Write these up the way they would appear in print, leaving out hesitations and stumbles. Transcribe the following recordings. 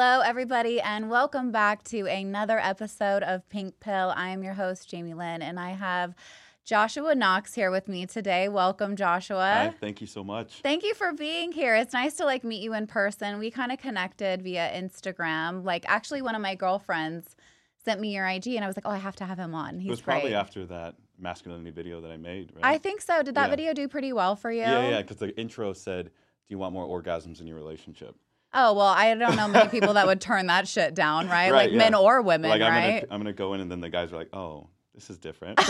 Hello, everybody, and welcome back to another episode of Pink Pill. I am your host, Jamie Lynn, and I have Joshua Knox here with me today. Welcome, Joshua. Hi, thank you so much. Thank you for being here. It's nice to meet you in person. We kind of connected via Instagram. Actually, one of my girlfriends sent me your IG, and I was like, oh, I have to have him on. He's It was probably after that masculinity video that I made, right? I think so. Did that video do pretty well for you? Yeah, because the intro said, do you want more orgasms in your relationship? Oh, well, I don't know many people that would turn that shit down, right? Men or women, right? I'm going to go in, and then the guys are like, oh, this is different.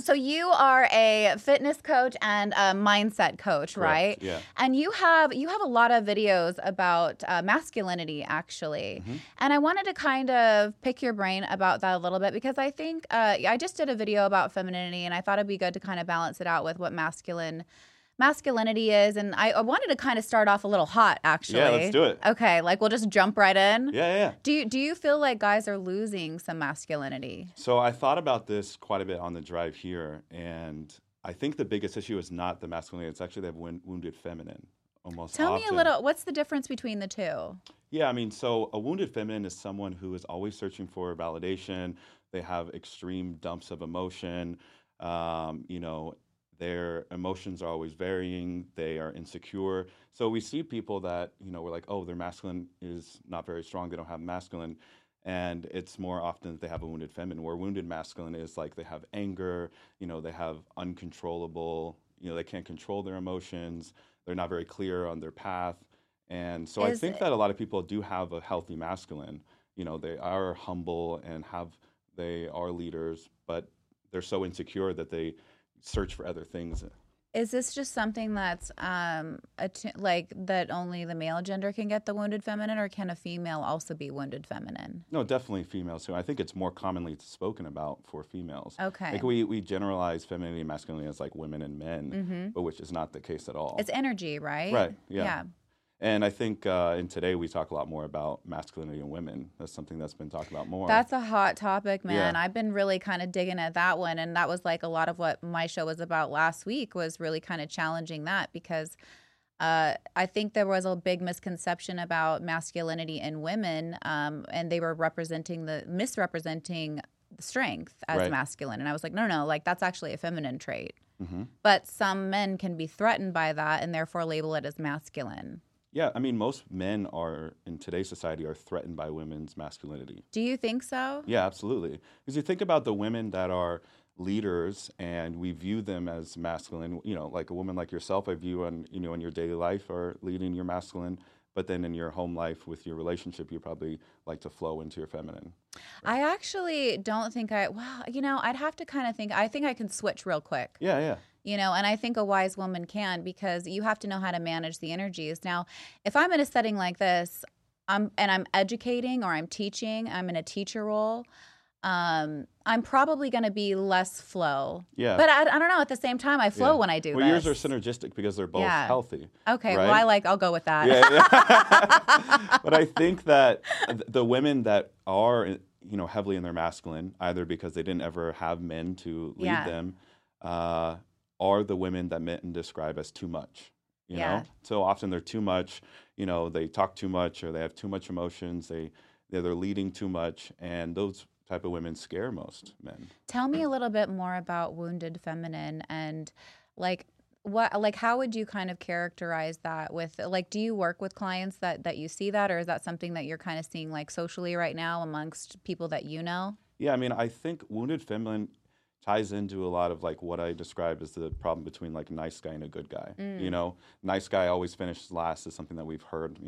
So you are a fitness coach and a mindset coach, right? Yeah. And you have a lot of videos about masculinity, actually. Mm-hmm. And I wanted to kind of pick your brain about that a little bit, because I think I just did a video about femininity, and I thought it'd be good to kind of balance it out with what masculinity is. And I wanted to kind of start off a little hot, actually. Yeah, let's do it. Okay, we'll just jump right in. Yeah. Do you feel like guys are losing some masculinity? So I thought about this quite a bit on the drive here, and I think the biggest issue is not the masculinity. It's actually the wounded feminine almost often. Tell me a little, what's the difference between the two? Yeah, I mean, so a wounded feminine is someone who is always searching for validation. They have extreme dumps of emotion, their emotions are always varying. They are insecure. So we see people that, we're like, oh, their masculine is not very strong. They don't have masculine. And it's more often that they have a wounded feminine, where wounded masculine is like they have anger, they have uncontrollable, they can't control their emotions. They're not very clear on their path. And so I think that a lot of people do have a healthy masculine. They are humble and they are leaders, but they're so insecure that they search for other things. Is this just something that's that only the male gender can get the wounded feminine, or can a female also be wounded feminine? No, definitely females too. I think it's more commonly spoken about for females. Okay. We generalize femininity and masculinity as women and men, mm-hmm. but which is not the case at all. It's energy, right? Right. Yeah. And I think in today we talk a lot more about masculinity and women. That's something that's been talked about more. That's a hot topic, man. Yeah. I've been really kind of digging at that one. And that was a lot of what my show was about last week, was really kind of challenging that, because I think there was a big misconception about masculinity in women, and they were misrepresenting strength as masculine. And I was like, no, that's actually a feminine trait. Mm-hmm. But some men can be threatened by that and therefore label it as masculine. Yeah, I mean, most men in today's society, are threatened by women's masculinity. Do you think so? Yeah, absolutely. Because you think about the women that are leaders, and we view them as masculine. Like a woman like yourself, I view in your daily life are leading your masculine. But then in your home life with your relationship, you probably like to flow into your feminine. Right? I actually don't think I'd have to kind of think. I think I can switch real quick. Yeah. And I think a wise woman can, because you have to know how to manage the energies. Now, if I'm in a setting like this, I'm educating or I'm teaching, I'm in a teacher role, I'm probably going to be less flow. Yeah. But I don't know. At the same time, I flow when I do this. Yours are synergistic because they're both healthy. Okay. Right? Well, I'll go with that. Yeah. But I think that the women that are, heavily in their masculine, either because they didn't ever have men to lead them, are the women that men describe as too much, know? So often they're too much, they talk too much, or they have too much emotions, they're leading too much, and those type of women scare most men. Tell me a little bit more about wounded feminine, and how would you kind of characterize that with, do you work with clients that you see that, or is that something that you're kind of seeing socially right now amongst people that you know? Yeah, I mean, I think wounded feminine ties into a lot of what I describe as the problem between nice guy and a good guy. Mm. Nice guy always finishes last is something that we've heard,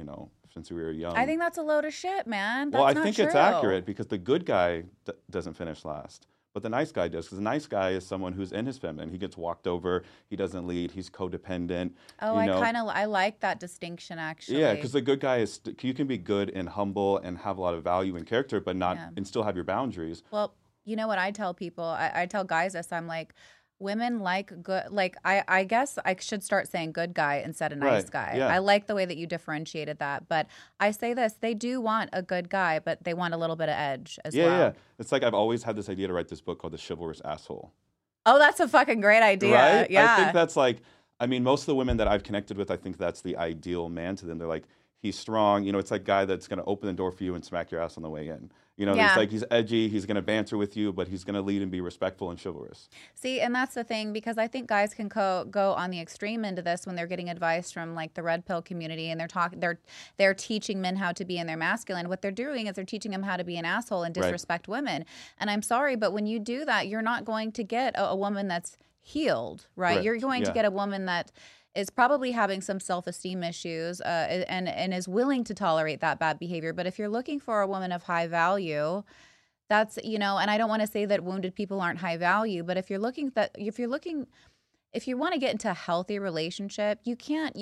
since we were young. I think that's a load of shit, man. That's not true. It's accurate, because the good guy doesn't finish last, but the nice guy does, because the nice guy is someone who's in his feminine. He gets walked over. He doesn't lead. He's codependent. Oh, I like that distinction, actually. Yeah, because the good guy is, you can be good and humble and have a lot of value and character, but not, and still have your boundaries. Well, you know what I tell people? I tell guys this. I'm like, women like good. I guess I should start saying good guy instead of nice guy. Yeah. I like the way that you differentiated that. But I say this: they do want a good guy, but they want a little bit of edge as well. Yeah. It's I've always had this idea to write this book called The Chivalrous Asshole. Oh, that's a fucking great idea. Right? Yeah. I think that's most of the women that I've connected with, I think that's the ideal man to them. They're like, he's strong. You know, it's that guy that's going to open the door for you and smack your ass on the way in. You know, yeah. It's like he's edgy, he's going to banter with you, but he's going to lead and be respectful and chivalrous. See, and that's the thing, because I think guys can go on the extreme end of this when they're getting advice from like the red pill community, and they're teaching men how to be in their masculine. What they're doing is they're teaching them how to be an asshole and disrespect women. And I'm sorry, but when you do that, you're not going to get a woman that's healed, right? You're going to get a woman that is probably having some self-esteem issues and is willing to tolerate that bad behavior. But if you're looking for a woman of high value, that's, you know, and I don't want to say that wounded people aren't high value, but if you're looking that, if you want to get into a healthy relationship, you can't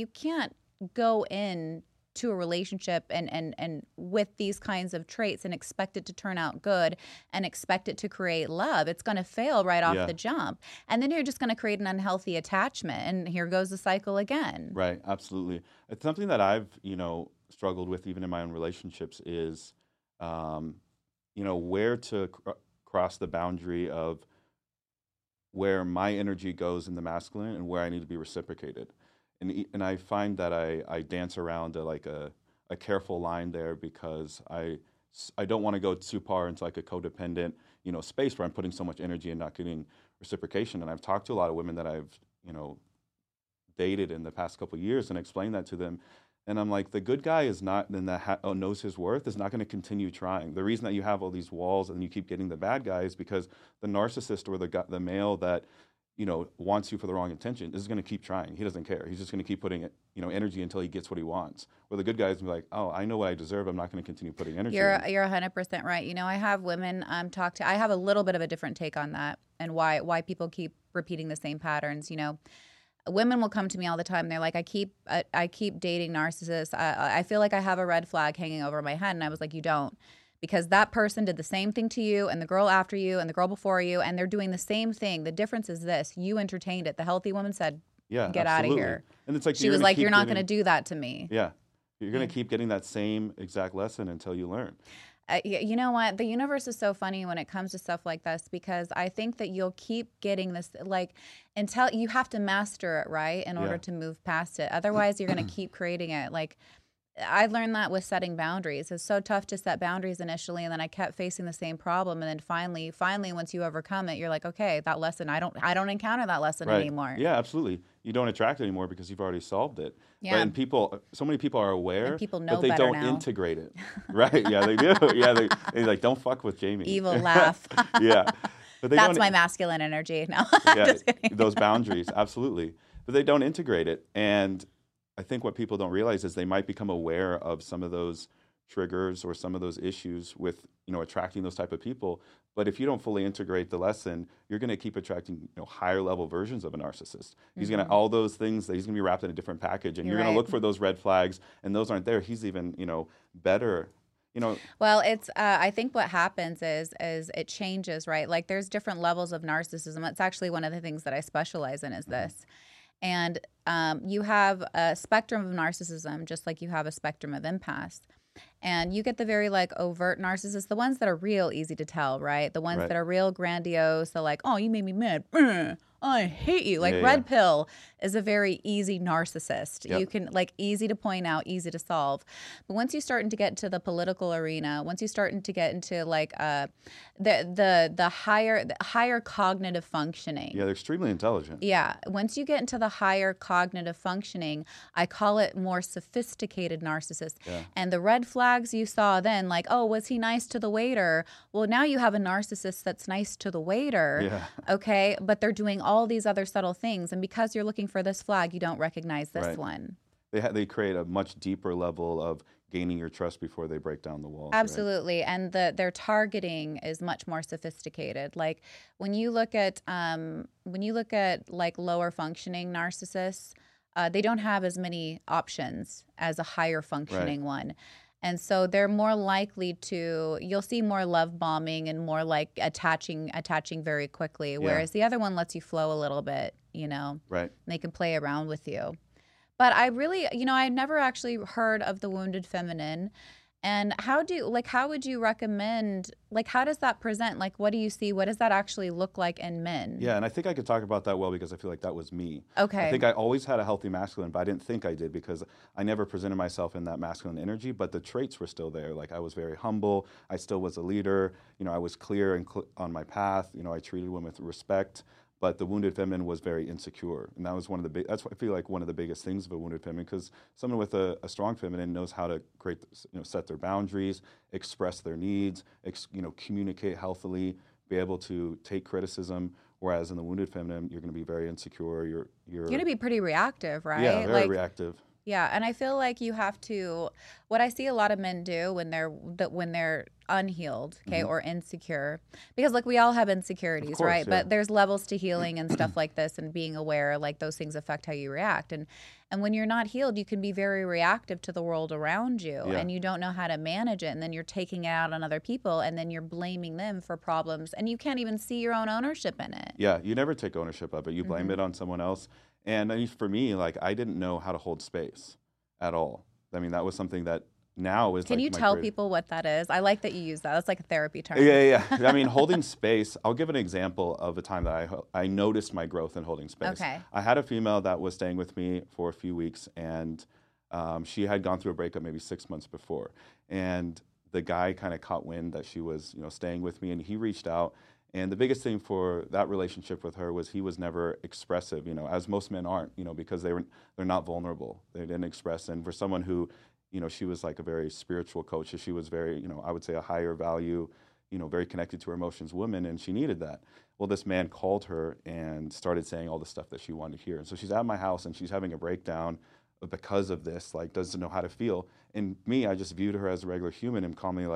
go in to a relationship and with these kinds of traits and expect it to turn out good and expect it to create love. It's going to fail right off the jump. And then you're just going to create an unhealthy attachment, and here goes the cycle again. Right, absolutely. It's something that I've, you know, struggled with even in my own relationships is, you know, where to cross the boundary of where my energy goes in the masculine and where I need to be reciprocated. And I find that I dance around a careful line there, because I don't want to go too far into like a codependent, you know, space where I'm putting so much energy and not getting reciprocation. And I've talked to a lot of women that I've, you know, dated in the past couple of years and explained that to them. And I'm like, the good guy is not, and that knows his worth, is not going to continue trying. The reason that you have all these walls and you keep getting the bad guy is because the narcissist or the male that, you know, wants you for the wrong intention, this is going to keep trying. He doesn't care. He's just going to keep putting, you know, energy until he gets what he wants. Where the good guys be like, oh, I know what I deserve. I'm not going to continue putting energy. You're 100% right. You know, I have women talk to. I have a little bit of a different take on that and why people keep repeating the same patterns. You know, women will come to me all the time. They're like, I keep dating narcissists. I feel like I have a red flag hanging over my head, and I was like, you don't. Because that person did the same thing to you and the girl after you and the girl before you, and they're doing the same thing. The difference is this. You entertained it. The healthy woman said, get out of here. And it's like, she was like, you're not going to do that to me. Yeah. You're going to keep getting that same exact lesson until you learn. You know what? The universe is so funny when it comes to stuff like this, because I think that you'll keep getting this, like, until you have to master it, right, in order to move past it. Otherwise, you're going to keep creating it. Like, I learned that with setting boundaries. It's so tough to set boundaries initially, and then I kept facing the same problem. And then finally, once you overcome it, you're like, okay, that lesson, I don't encounter that lesson anymore. Yeah, absolutely. You don't attract it anymore because you've already solved it. Yeah. Right? And people, so many people are aware, and people know, but they don't integrate it. Right? Yeah, they do. Yeah, they like, don't fuck with Jamie. Evil laugh. Yeah. But that's my masculine energy. No, yeah, just kidding. Those boundaries, absolutely. But they don't integrate it, and I think what people don't realize is they might become aware of some of those triggers or some of those issues with, you know, attracting those type of people. But if you don't fully integrate the lesson, you're going to keep attracting, you know, higher level versions of a narcissist. He's going to, all those things, he's going to be wrapped in a different package, and you're going to look for those red flags, and those aren't there. He's even, you know, better. You know, well, it's I think what happens is it changes, right? Like, there's different levels of narcissism. That's actually one of the things that I specialize in is this. And you have a spectrum of narcissism, just like you have a spectrum of impasse. And you get the very, like, overt narcissists, the ones that are real easy to tell, right? The ones that are real grandiose, they're like, oh, you made me mad. I hate you. Like, red pill is a very easy narcissist. Yep. You can, like, easy to point out, easy to solve. But once you start to get into the political arena, once you start to get into, like, the higher cognitive functioning. Yeah, they're extremely intelligent. Yeah. Once you get into the higher cognitive functioning, I call it more sophisticated narcissists. Yeah. And the red flags you saw then, like, oh, was he nice to the waiter? Well, now you have a narcissist that's nice to the waiter. Yeah. Okay. But they're doing all these other subtle things, and because you're looking for this flag, you don't recognize this one. They create a much deeper level of gaining your trust before they break down the wall. Absolutely, right? And their targeting is much more sophisticated. Like, when you look at like lower functioning narcissists, they don't have as many options as a higher functioning one. And so they're more likely to, you'll see more love bombing and more like attaching very quickly, whereas the other one lets you flow a little bit, you know. Right. And they can play around with you. But I really, you know, I've never actually heard of the wounded feminine. And how would you recommend, how does that present? What do you see? What does that actually look like in men? Yeah, and I think I could talk about that well because I feel like that was me. Okay. I think I always had a healthy masculine, but I didn't think I did because I never presented myself in that masculine energy, but the traits were still there. I was very humble. I still was a leader. I was clear and on my path. I treated women with respect. But the wounded feminine was very insecure, and that was one of the big. That's what I feel like one of the biggest things of a wounded feminine, because someone with a strong feminine knows how to create, set their boundaries, express their needs, communicate healthily, be able to take criticism. Whereas in the wounded feminine, you're going to be very insecure. You're going to be pretty reactive, right? Yeah, very reactive. Yeah, and I feel like you have to. What I see a lot of men do when they're unhealed, okay, mm-hmm. or insecure, because we all have insecurities, of course, right? Yeah. But there's levels to healing and stuff like this, and being aware, those things affect how you react. And when you're not healed, you can be very reactive to the world around you, yeah. and you don't know how to manage it, and then you're taking it out on other people, and then you're blaming them for problems, and you can't even see your own ownership in it. Yeah, you never take ownership of it. You blame mm-hmm. it on someone else. And for me, I didn't know how to hold space at all. That was something that now is. Can you tell people what that is? I like that you use that. That's a therapy term. Yeah. Holding space. I'll give an example of a time that I noticed my growth in holding space. Okay. I had a female that was staying with me for a few weeks, and she had gone through a breakup maybe 6 months before. And the guy kind of caught wind that she was, staying with me, and he reached out. And the biggest thing for that relationship with her was he was never expressive, as most men aren't, because they're not vulnerable. They didn't express. And for someone who, she was a very spiritual coach. She was very, I would say a higher value, very connected to her emotions woman, and she needed that. Well, this man called her and started saying all the stuff that she wanted to hear. And so she's at my house and she's having a breakdown because of this, doesn't know how to feel. And me, I just viewed her as a regular human and calmly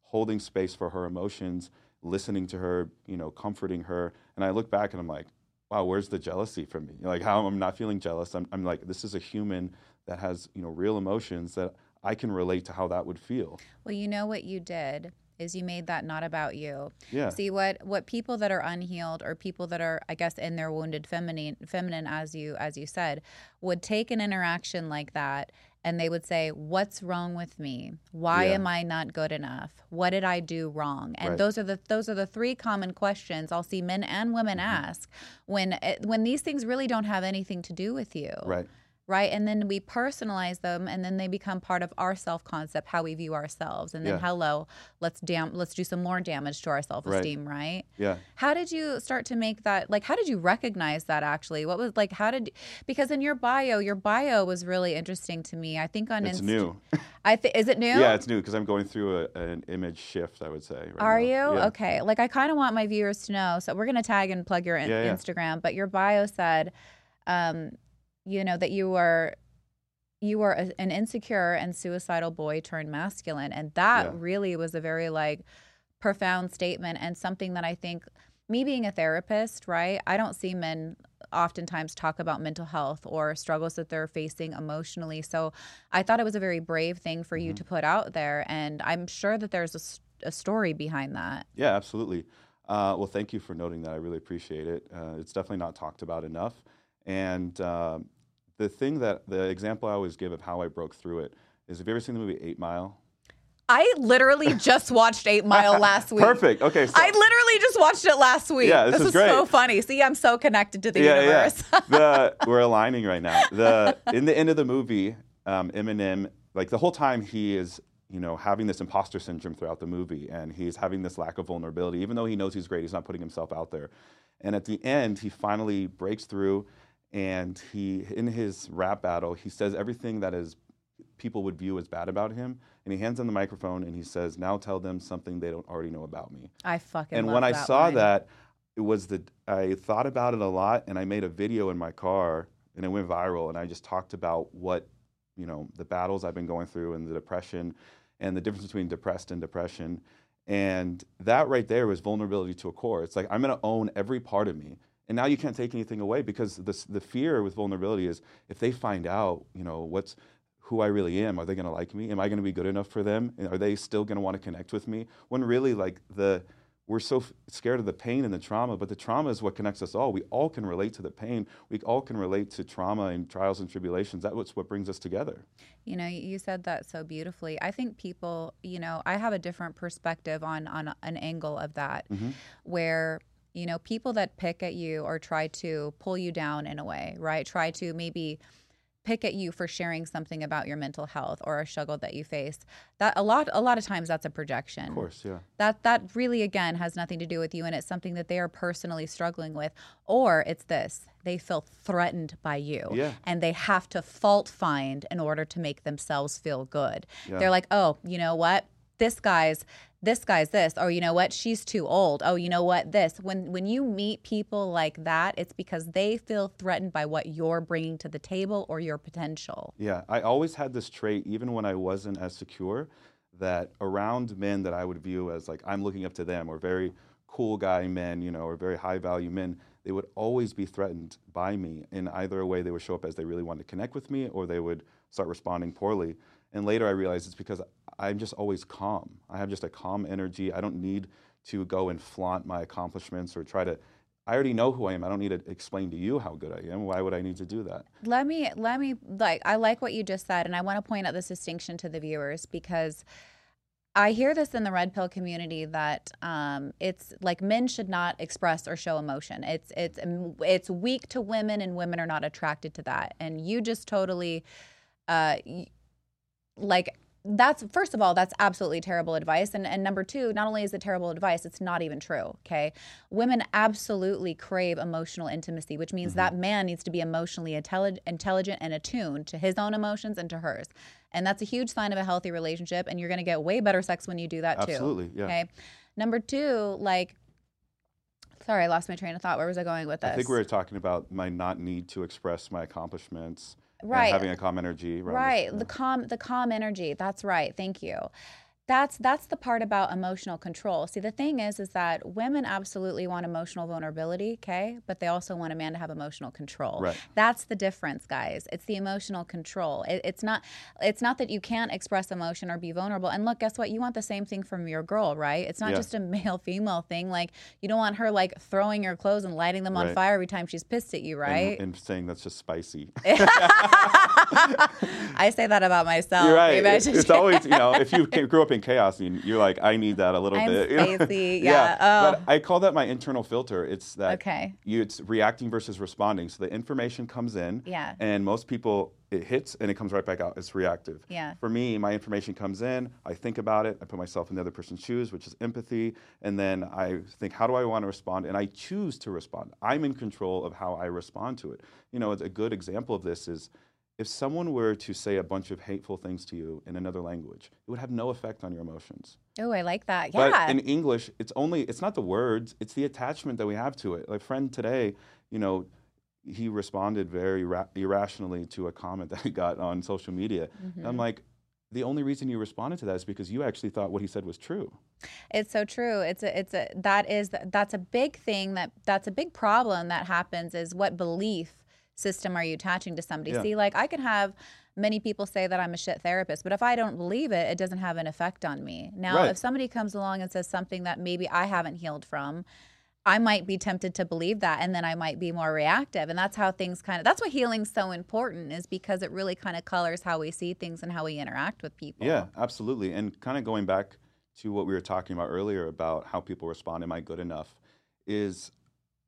holding space for her emotions, listening to her, comforting her. And I look back and I'm like, wow, where's the jealousy from me? How I'm not feeling jealous. I'm like, this is a human that has, real emotions that I can relate to how that would feel. Well, what you did is you made that not about you. Yeah. See, what people that are unhealed, or people that are, I guess, in their wounded feminine, as you said, would take an interaction like that. And they would say, what's wrong with me? Why am I not good enough? What did I do wrong? And those are the three common questions I'll see men and women mm-hmm. ask when these things really don't have anything to do with you. Right? And then we personalize them, and then they become part of our self-concept, how we view ourselves. And then, let's do some more damage to our self-esteem, right? Yeah. How did you start to make that, how did you recognize that, actually? What was, because in your bio was really interesting to me. I think on Instagram. It's new. Is it new? Yeah, it's new, because I'm going through an image shift, I would say. Are you? Yeah. Okay. I kind of want my viewers to know, so we're going to tag and plug your Instagram, but your bio said, that you were an insecure and suicidal boy turned masculine. And that really was a very profound statement, and something that I think, me being a therapist, right, I don't see men oftentimes talk about mental health or struggles that they're facing emotionally. So I thought it was a very brave thing for mm-hmm. you to put out there. And I'm sure that there's a story behind that. Yeah, absolutely. Well, thank you for noting that. I really appreciate it. It's definitely not talked about enough. And the example I always give of how I broke through it is, have you ever seen the movie 8 Mile? I literally just watched 8 Mile last week. Perfect. Okay. So I literally just watched it last week. Yeah, this is great. So funny. See, I'm so connected to the universe. Yeah. We're aligning right now. In the end of the movie, Eminem, the whole time he is, having this imposter syndrome throughout the movie, and he's having this lack of vulnerability. Even though he knows he's great, he's not putting himself out there. And at the end, he finally breaks through. And he, in his rap battle, he says everything that people would view as bad about him. And he hands them the microphone and he says, now tell them something they don't already know about me. I fucking love that. And when I saw that, I thought about it a lot, and I made a video in my car, and it went viral. And I just talked about what, the battles I've been going through, and the depression, and the difference between depressed and depression. And that right there was vulnerability to a core. It's I'm going to own every part of me. And now you can't take anything away, because the fear with vulnerability is, if they find out, who I really am, are they going to like me? Am I going to be good enough for them? And are they still going to want to connect with me? When really, We're so scared of the pain and the trauma, but the trauma is what connects us all. We all can relate to the pain. We all can relate to trauma and trials and tribulations. That's what brings us together. You know, you said that so beautifully. I think people, you know, I have a different perspective on an angle of that, mm-hmm. where, you know, people that pick at you or try to pull you down in a way, right? Try to maybe pick at you for sharing something about your mental health or a struggle that you face. That a lot of times that's a projection. Of course, yeah. That really, again, has nothing to do with you, and it's something that they are personally struggling with. Or it's this, they feel threatened by you, yeah. and they have to fault find in order to make themselves feel good. Yeah. They're like, oh, you know what? This guy's this, or you know what, she's too old, oh, you know what, this. When you meet people like that, it's because they feel threatened by what you're bringing to the table or your potential. Yeah, I always had this trait, even when I wasn't as secure, that around men that I would view as like, I'm looking up to them, or very cool guy men, you know, or very high value men, they would always be threatened by me. In either a way, they would show up as they really wanted to connect with me, or they would start responding poorly. And later I realized it's because I'm just always calm. I have just a calm energy. I don't need to go and flaunt my accomplishments or try to, I already know who I am. I don't need to explain to you how good I am. Why would I need to do that? Let me like, I like what you just said, and I want to point out this distinction to the viewers, because I hear this in the red pill community that it's like men should not express or show emotion. It's weak to women, and women are not attracted to that. And you just totally, like, that's, first of all, that's absolutely terrible advice. And number two, not only is it terrible advice, it's not even true, okay? Women absolutely crave emotional intimacy, which means mm-hmm. that man needs to be emotionally intelligent and attuned to his own emotions and to hers. And that's a huge sign of a healthy relationship, and you're going to get way better sex when you do that too. Absolutely, yeah. Okay? Number two, like, sorry, I lost my train of thought. Where was I going with this? I think we were talking about my not need to express my accomplishments. Right, having a calm energy. Right, yeah. the calm energy. That's right. Thank you. That's the part about emotional control. See, the thing is that women absolutely want emotional vulnerability, okay? But they also want a man to have emotional control. Right. That's the difference, guys. It's the emotional control. It's not that you can't express emotion or be vulnerable. And look, guess what? You want the same thing from your girl, right? It's not just a male-female thing. Like, you don't want her, like, throwing your clothes and lighting them on fire every time she's pissed at you, right? And saying that's just spicy. I say that about myself. You're right. It's always, you know, if you grew up in chaos, and you're like, I need that a little bit. Spicy, yeah. Oh. But I call that my internal filter. It's that it's reacting versus responding. So the information comes in, and most people, it hits and it comes right back out. It's reactive. Yeah. For me, my information comes in, I think about it, I put myself in the other person's shoes, which is empathy, and then I think, how do I want to respond? And I choose to respond. I'm in control of how I respond to it. You know, a good example of this is, if someone were to say a bunch of hateful things to you in another language, it would have no effect on your emotions. Oh, I like that. Yeah. But in English, it's not the words, it's the attachment that we have to it. Like, friend today, you know, he responded very irrationally to a comment that he got on social media. Mm-hmm. I'm like, the only reason you responded to that is because you actually thought what he said was true. It's so true. That's a big thing. That's a big problem that happens, is what belief system are you attaching to somebody? Yeah. See, like, I could have many people say that I'm a shit therapist, but if I don't believe it, it doesn't have an effect on me. Now, if somebody comes along and says something that maybe I haven't healed from, I might be tempted to believe that, and then I might be more reactive. And that's how things that's why healing's so important, is because it really kind of colors how we see things and how we interact with people. Yeah, absolutely. And kind of going back to what we were talking about earlier about how people respond, am I good enough, is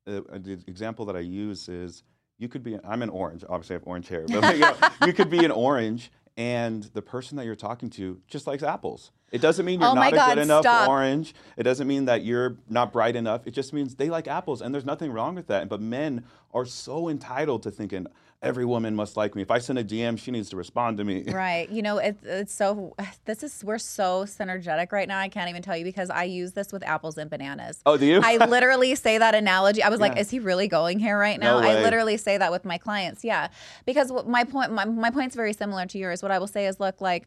the example that I use is, you could be, I'm an orange, obviously I have orange hair, but like, you could be an orange, and the person that you're talking to just likes apples. It doesn't mean you're good enough orange. It doesn't mean that you're not bright enough. It just means they like apples, and there's nothing wrong with that. But men are so entitled to thinking, every woman must like me. If I send a DM, she needs to respond to me. Right. You know, we're so synergetic right now. I can't even tell you, because I use this with apples and bananas. Oh, do you? I literally say that analogy. I was like, is he really going here right now? No way. I literally say that with my clients. Yeah. Because my point's very similar to yours. What I will say is, look, like,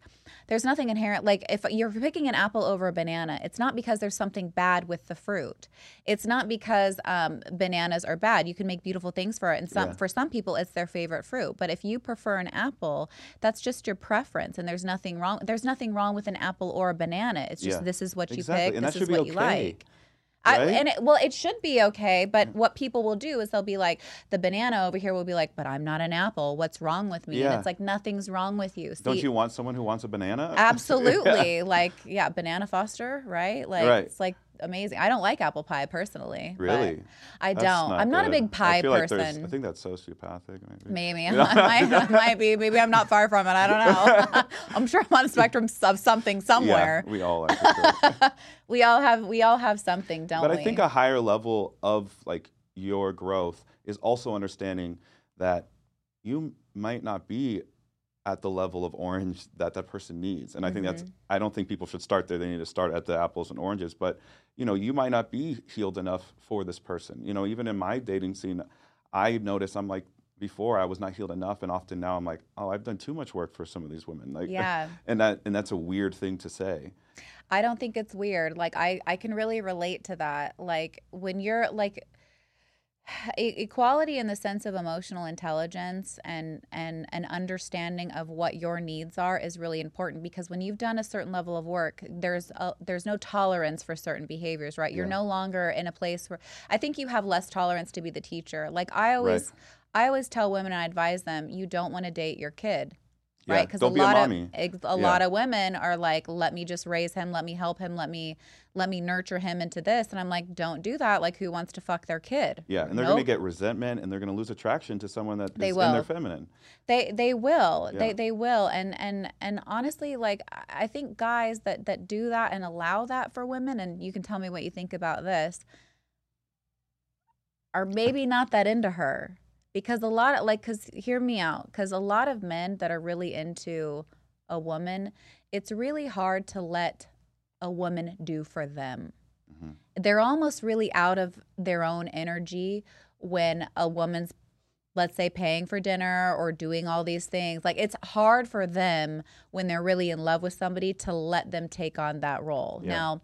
there's nothing inherent. Like, if you're picking an apple over a banana, it's not because there's something bad with the fruit. It's not because bananas are bad. You can make beautiful things for it. And for some people, it's their favorite fruit. But if you prefer an apple, that's just your preference. And there's nothing wrong. There's nothing wrong with an apple or a banana. It's just this is what you pick. And this is what you like. Right? It should be okay, but what people will do is they'll be like, the banana over here will be like, but I'm not an apple. What's wrong with me? Yeah. And it's like, nothing's wrong with you. See, don't you want someone who wants a banana? Absolutely. Banana Foster, right? It's like amazing. I don't like apple pie personally. Really? I don't. I'm not a big pie person. I think that's sociopathic. Maybe. I might be. Maybe I'm not far from it. I don't know. I'm sure I'm on a spectrum of something somewhere. Yeah, we all are. For sure. We all have something, don't we? But I think a higher level of your growth is also understanding that you might not be at the level of orange that person needs. And I think I don't think people should start there. They need to start at the apples and oranges. But, you might not be healed enough for this person. Even in my dating scene, I noticed I'm like, before I was not healed enough. And often now I'm like, oh, I've done too much work for some of these women. And that's a weird thing to say. I don't think it's weird. I can really relate to that. When you're equality in the sense of emotional intelligence and an understanding of what your needs are is really important, because when you've done a certain level of work, there's no tolerance for certain behaviors, right? You're no longer in a place where I think you have less tolerance to be the teacher. I always tell women, and I advise them, you don't want to date your kid. Right, because a lot of women are like, let me just raise him, let me help him, let me nurture him into this, and I'm like, don't do that. Who wants to fuck their kid? Yeah, and they're going to get resentment, and they're going to lose attraction to someone that is in their feminine. They will. Yeah. They will. And honestly, I think guys that do that and allow that for women, and you can tell me what you think about this, are maybe not that into her. Because hear me out, because a lot of men that are really into a woman, it's really hard to let a woman do for them. Mm-hmm. They're almost really out of their own energy when a woman's, let's say, paying for dinner or doing all these things. It's hard for them when they're really in love with somebody to let them take on that role. Yeah. Now,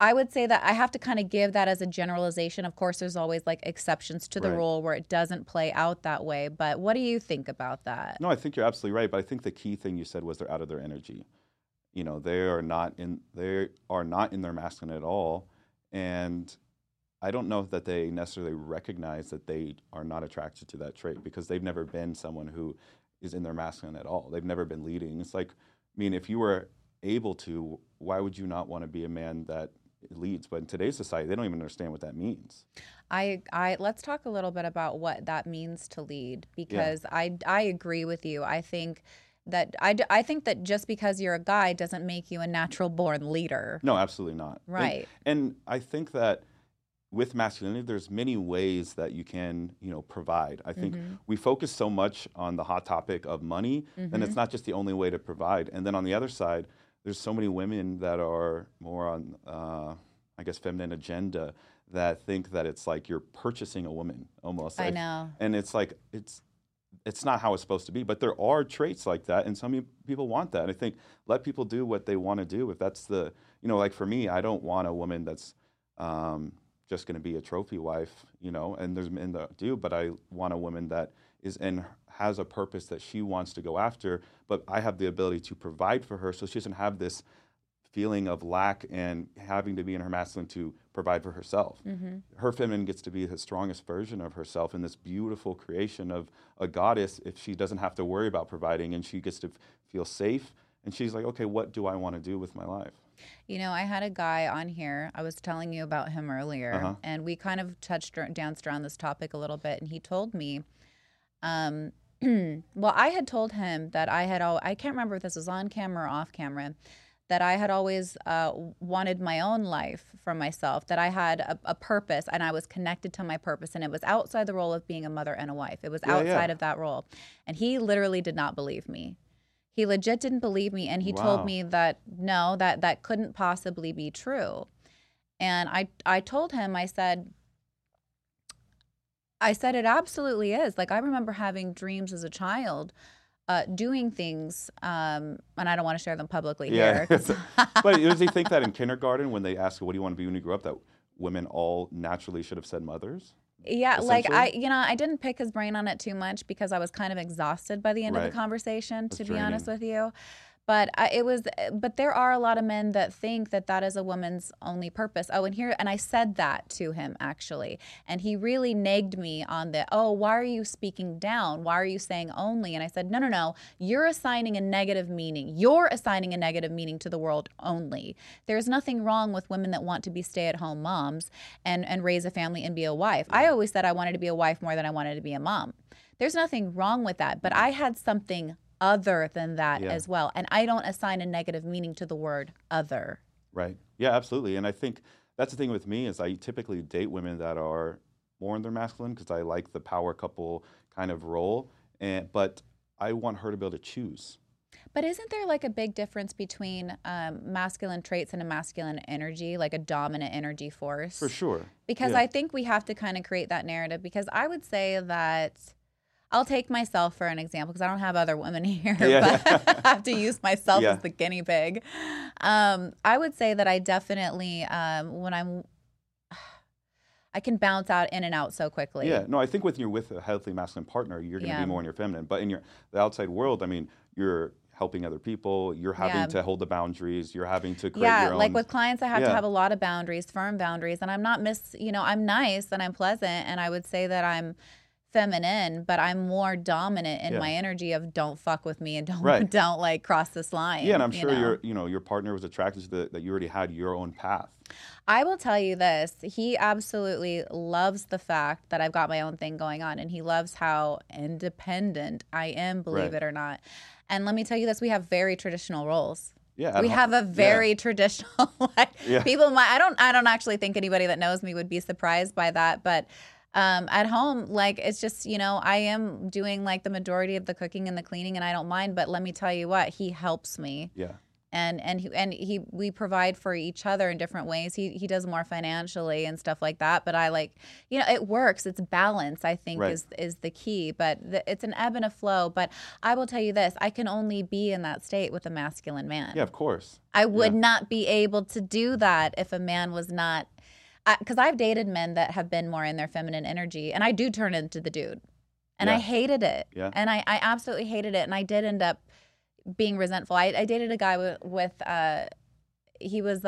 I would say that I have to kind of give that as a generalization. Of course, there's always exceptions to the rule where it doesn't play out that way. But what do you think about that? No, I think you're absolutely right. But I think the key thing you said was they're out of their energy. They are not in their masculine at all. And I don't know that they necessarily recognize that they are not attracted to that trait, because they've never been someone who is in their masculine at all. They've never been leading. It's if you were able to, why would you not want to be a man that leads? But in today's society, they don't even understand what that means. Let's talk a little bit about what that means to lead, because I agree with you. I think that I think that just because you're a guy doesn't make you a natural born leader. No, absolutely not. Right. And I think that with masculinity, there's many ways that you can, provide. I think we focus so much on the hot topic of money, and it's not just the only way to provide. And then on the other side, there's so many women that are more on, feminine agenda, that think that it's you're purchasing a woman almost. I know. And it's it's not how it's supposed to be. But there are traits like that, and some people want that. And I think let people do what they want to do. If that's the, for me, I don't want a woman that's just going to be a trophy wife, and there's men that do, but I want a woman that is in has a purpose that she wants to go after, but I have the ability to provide for her, so she doesn't have this feeling of lack and having to be in her masculine to provide for herself. Mm-hmm. Her feminine gets to be the strongest version of herself in this beautiful creation of a goddess, if she doesn't have to worry about providing, and she gets to feel safe, and she's like, okay, what do I want to do with my life? I had a guy on here, I was telling you about him earlier, and we kind of danced around this topic a little bit, and he told me, well, I had told him that I can't remember if this was on camera or off camera, that I had always wanted my own life for myself, that I had a purpose, and I was connected to my purpose, and it was outside the role of being a mother and a wife. It was outside of that role. And he literally did not believe me. He legit didn't believe me, and he told me that, no, that couldn't possibly be true. And I told him, I said it absolutely is. I remember having dreams as a child, doing things, and I don't want to share them publicly here. But does he think that in kindergarten, when they ask, what do you want to be when you grow up, that women all naturally should have said mothers? Yeah, I didn't pick his brain on it too much, because I was kind of exhausted by the end of the conversation, to be honest with you. But but there are a lot of men that think that that is a woman's only purpose. Oh, and here, and I said that to him actually, and he really nagged me on the, oh, why are you speaking down? Why are you saying only? And I said, no, you're assigning a negative meaning. You're assigning a negative meaning to the word only. There's nothing wrong with women that want to be stay-at-home moms and raise a family and be a wife. I always said I wanted to be a wife more than I wanted to be a mom. There's nothing wrong with that, but I had something other than that as well. And I don't assign a negative meaning to the word other. Right. Yeah, absolutely. And I think that's the thing with me is I typically date women that are more in their masculine because I like the power couple kind of role. But I want her to be able to choose. But isn't there like a big difference between masculine traits and a masculine energy, like a dominant energy force? For sure. Because I think we have to kind of create that narrative, because I would say that I'll take myself for an example because I don't have other women here, but I have to use myself as the guinea pig. I would say that I definitely, when I can bounce out in and out so quickly. Yeah, no, I think when you're with a healthy masculine partner, you're going to be more in your feminine. But in the outside world, I mean, you're helping other people, you're having to hold the boundaries, you're having to create your own. Like with clients, I have to have a lot of boundaries, firm boundaries, and I'm not I'm nice and I'm pleasant, and I would say that I'm feminine, but I'm more dominant in my energy of don't fuck with me and don't like cross this line. Yeah, and I'm sure your partner was attracted to that you already had your own path. I will tell you this, he absolutely loves the fact that I've got my own thing going on, and he loves how independent I am, believe it or not. And let me tell you this, we have very traditional roles. Yeah, we have a very traditional people. I don't actually think anybody that knows me would be surprised by that, but at home, like, it's just, I am doing like the majority of the cooking and the cleaning, and I don't mind, but let me tell you what, he helps me. Yeah. And we provide for each other in different ways. He does more financially and stuff like that, but I it works. It's balance, I think, is the key, but it's an ebb and a flow. But I will tell you this, I can only be in that state with a masculine man. Yeah, of course. I would not be able to do that if a man was not, because I've dated men that have been more in their feminine energy, and I do turn into the dude, and I hated it, and I absolutely hated it, and I did end up being resentful. I dated a guy with he was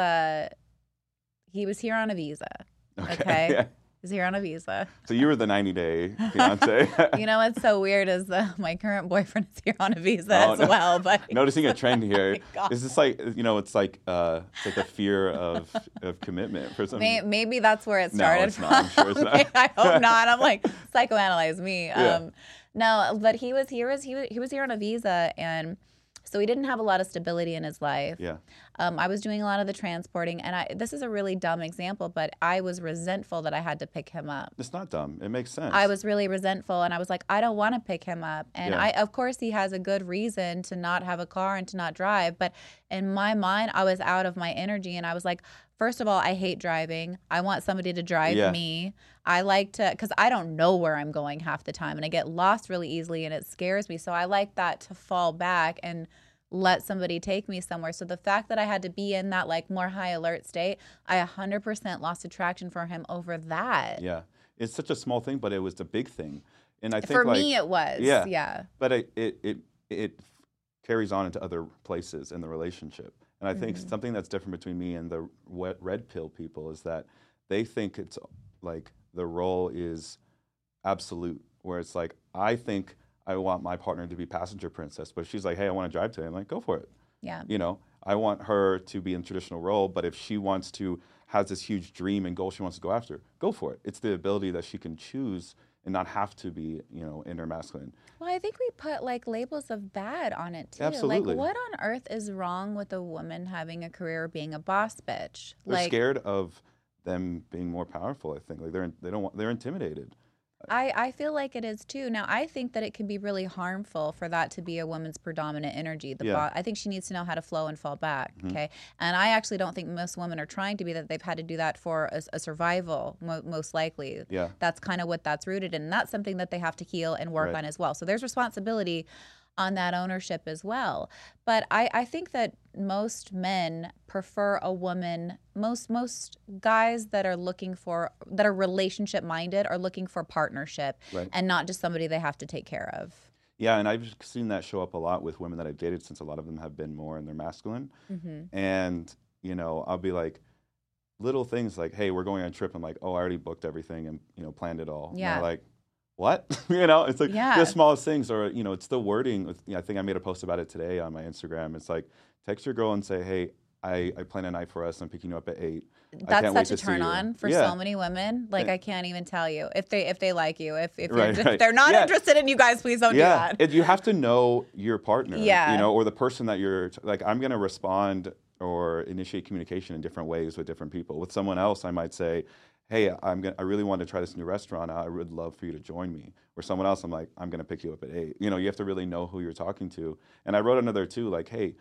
here on a visa, okay? Yeah. He was here on a visa. So you were the 90-day fiance. You know what's so weird is my current boyfriend is here on a visa well. But noticing a trend here is just like, it's like the fear of commitment for some. Maybe that's where it started. No, it's not. I'm sure it's not. I hope not. I'm like, psychoanalyze me. Yeah. No, but he was here on a visa, and so he didn't have a lot of stability in his life. Yeah. I was doing a lot of the transporting, and this is a really dumb example, but I was resentful that I had to pick him up. It's not dumb. It makes sense. I was really resentful, and I was like, I don't want to pick him up. And of course, he has a good reason to not have a car and to not drive, but in my mind, I was out of my energy, and I was like, first of all, I hate driving. I want somebody to drive me. I like to, because I don't know where I'm going half the time, and I get lost really easily, and it scares me. So I like that to fall back and let somebody take me somewhere. So the fact that I had to be in that like more high alert state, I 100% lost attraction for him over that. Yeah. It's such a small thing, but it was the big thing. And I think for me it was. Yeah. Yeah. But it carries on into other places in the relationship. And I think something that's different between me and the red pill people is that they think it's like the role is absolute, where it's like, I think I want my partner to be passenger princess, but she's like, hey, I want to drive today. I'm like, go for it. Yeah. I want her to be in traditional role, but if she wants to, has this huge dream and goal she wants to go after, go for it. It's the ability that she can choose and not have to be, inner masculine. Well, I think we put like labels of bad on it too. Absolutely. Like, what on earth is wrong with a woman having a career, being a boss bitch? They're scared of them being more powerful. I think like they're intimidated. I feel like it is too. Now, I think that it can be really harmful for that to be a woman's predominant energy. I think she needs to know how to flow and fall back. Mm-hmm. Okay, and I actually don't think most women are trying to be that. They've had to do that for a survival, most likely. Yeah, that's kind of what that's rooted in. And that's something that they have to heal and work on as well. So there's responsibility on that ownership as well. But I think that most men prefer a woman, most guys that are relationship minded are looking for partnership and not just somebody they have to take care of. Yeah, and I've seen that show up a lot with women that I've dated, since a lot of them have been more in their masculine. Mm-hmm. And, you know, I'll be like, little things like, hey, we're going on a trip. I'm like, oh, I already booked everything and, you know, planned it all. Yeah. And they're like, what? You know, it's like the smallest things, or, you know, it's the wording. I think I made a post about it today on my Instagram. It's like, text your girl and say, hey, I plan a night for us. I'm picking you up at 8. That's such a turn on for so many women. Like, I can't even tell you if they like you. If they're not interested in you guys, please don't do that. You have to know your partner, you know, or the person that you're like. I'm going to respond or initiate communication in different ways with different people. With someone else, I might say, hey, I really want to try this new restaurant. I would love for you to join me. Or someone else, I'm like, I'm going to pick you up at 8. You know, you have to really know who you're talking to. And I wrote another too, like, hey,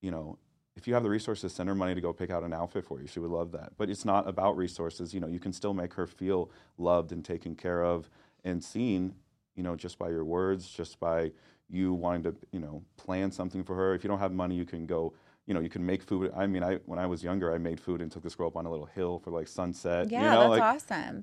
you know, if you have the resources, send her money to go pick out an outfit for you. She would love that. But it's not about resources. You know, you can still make her feel loved and taken care of and seen, you know, just by your words, just by you wanting to, you know, plan something for her. If you don't have money, you can go, you know, you can make food. I mean, when I was younger, I made food and took this girl up on a little hill for like sunset. Yeah, you know, that's like, awesome.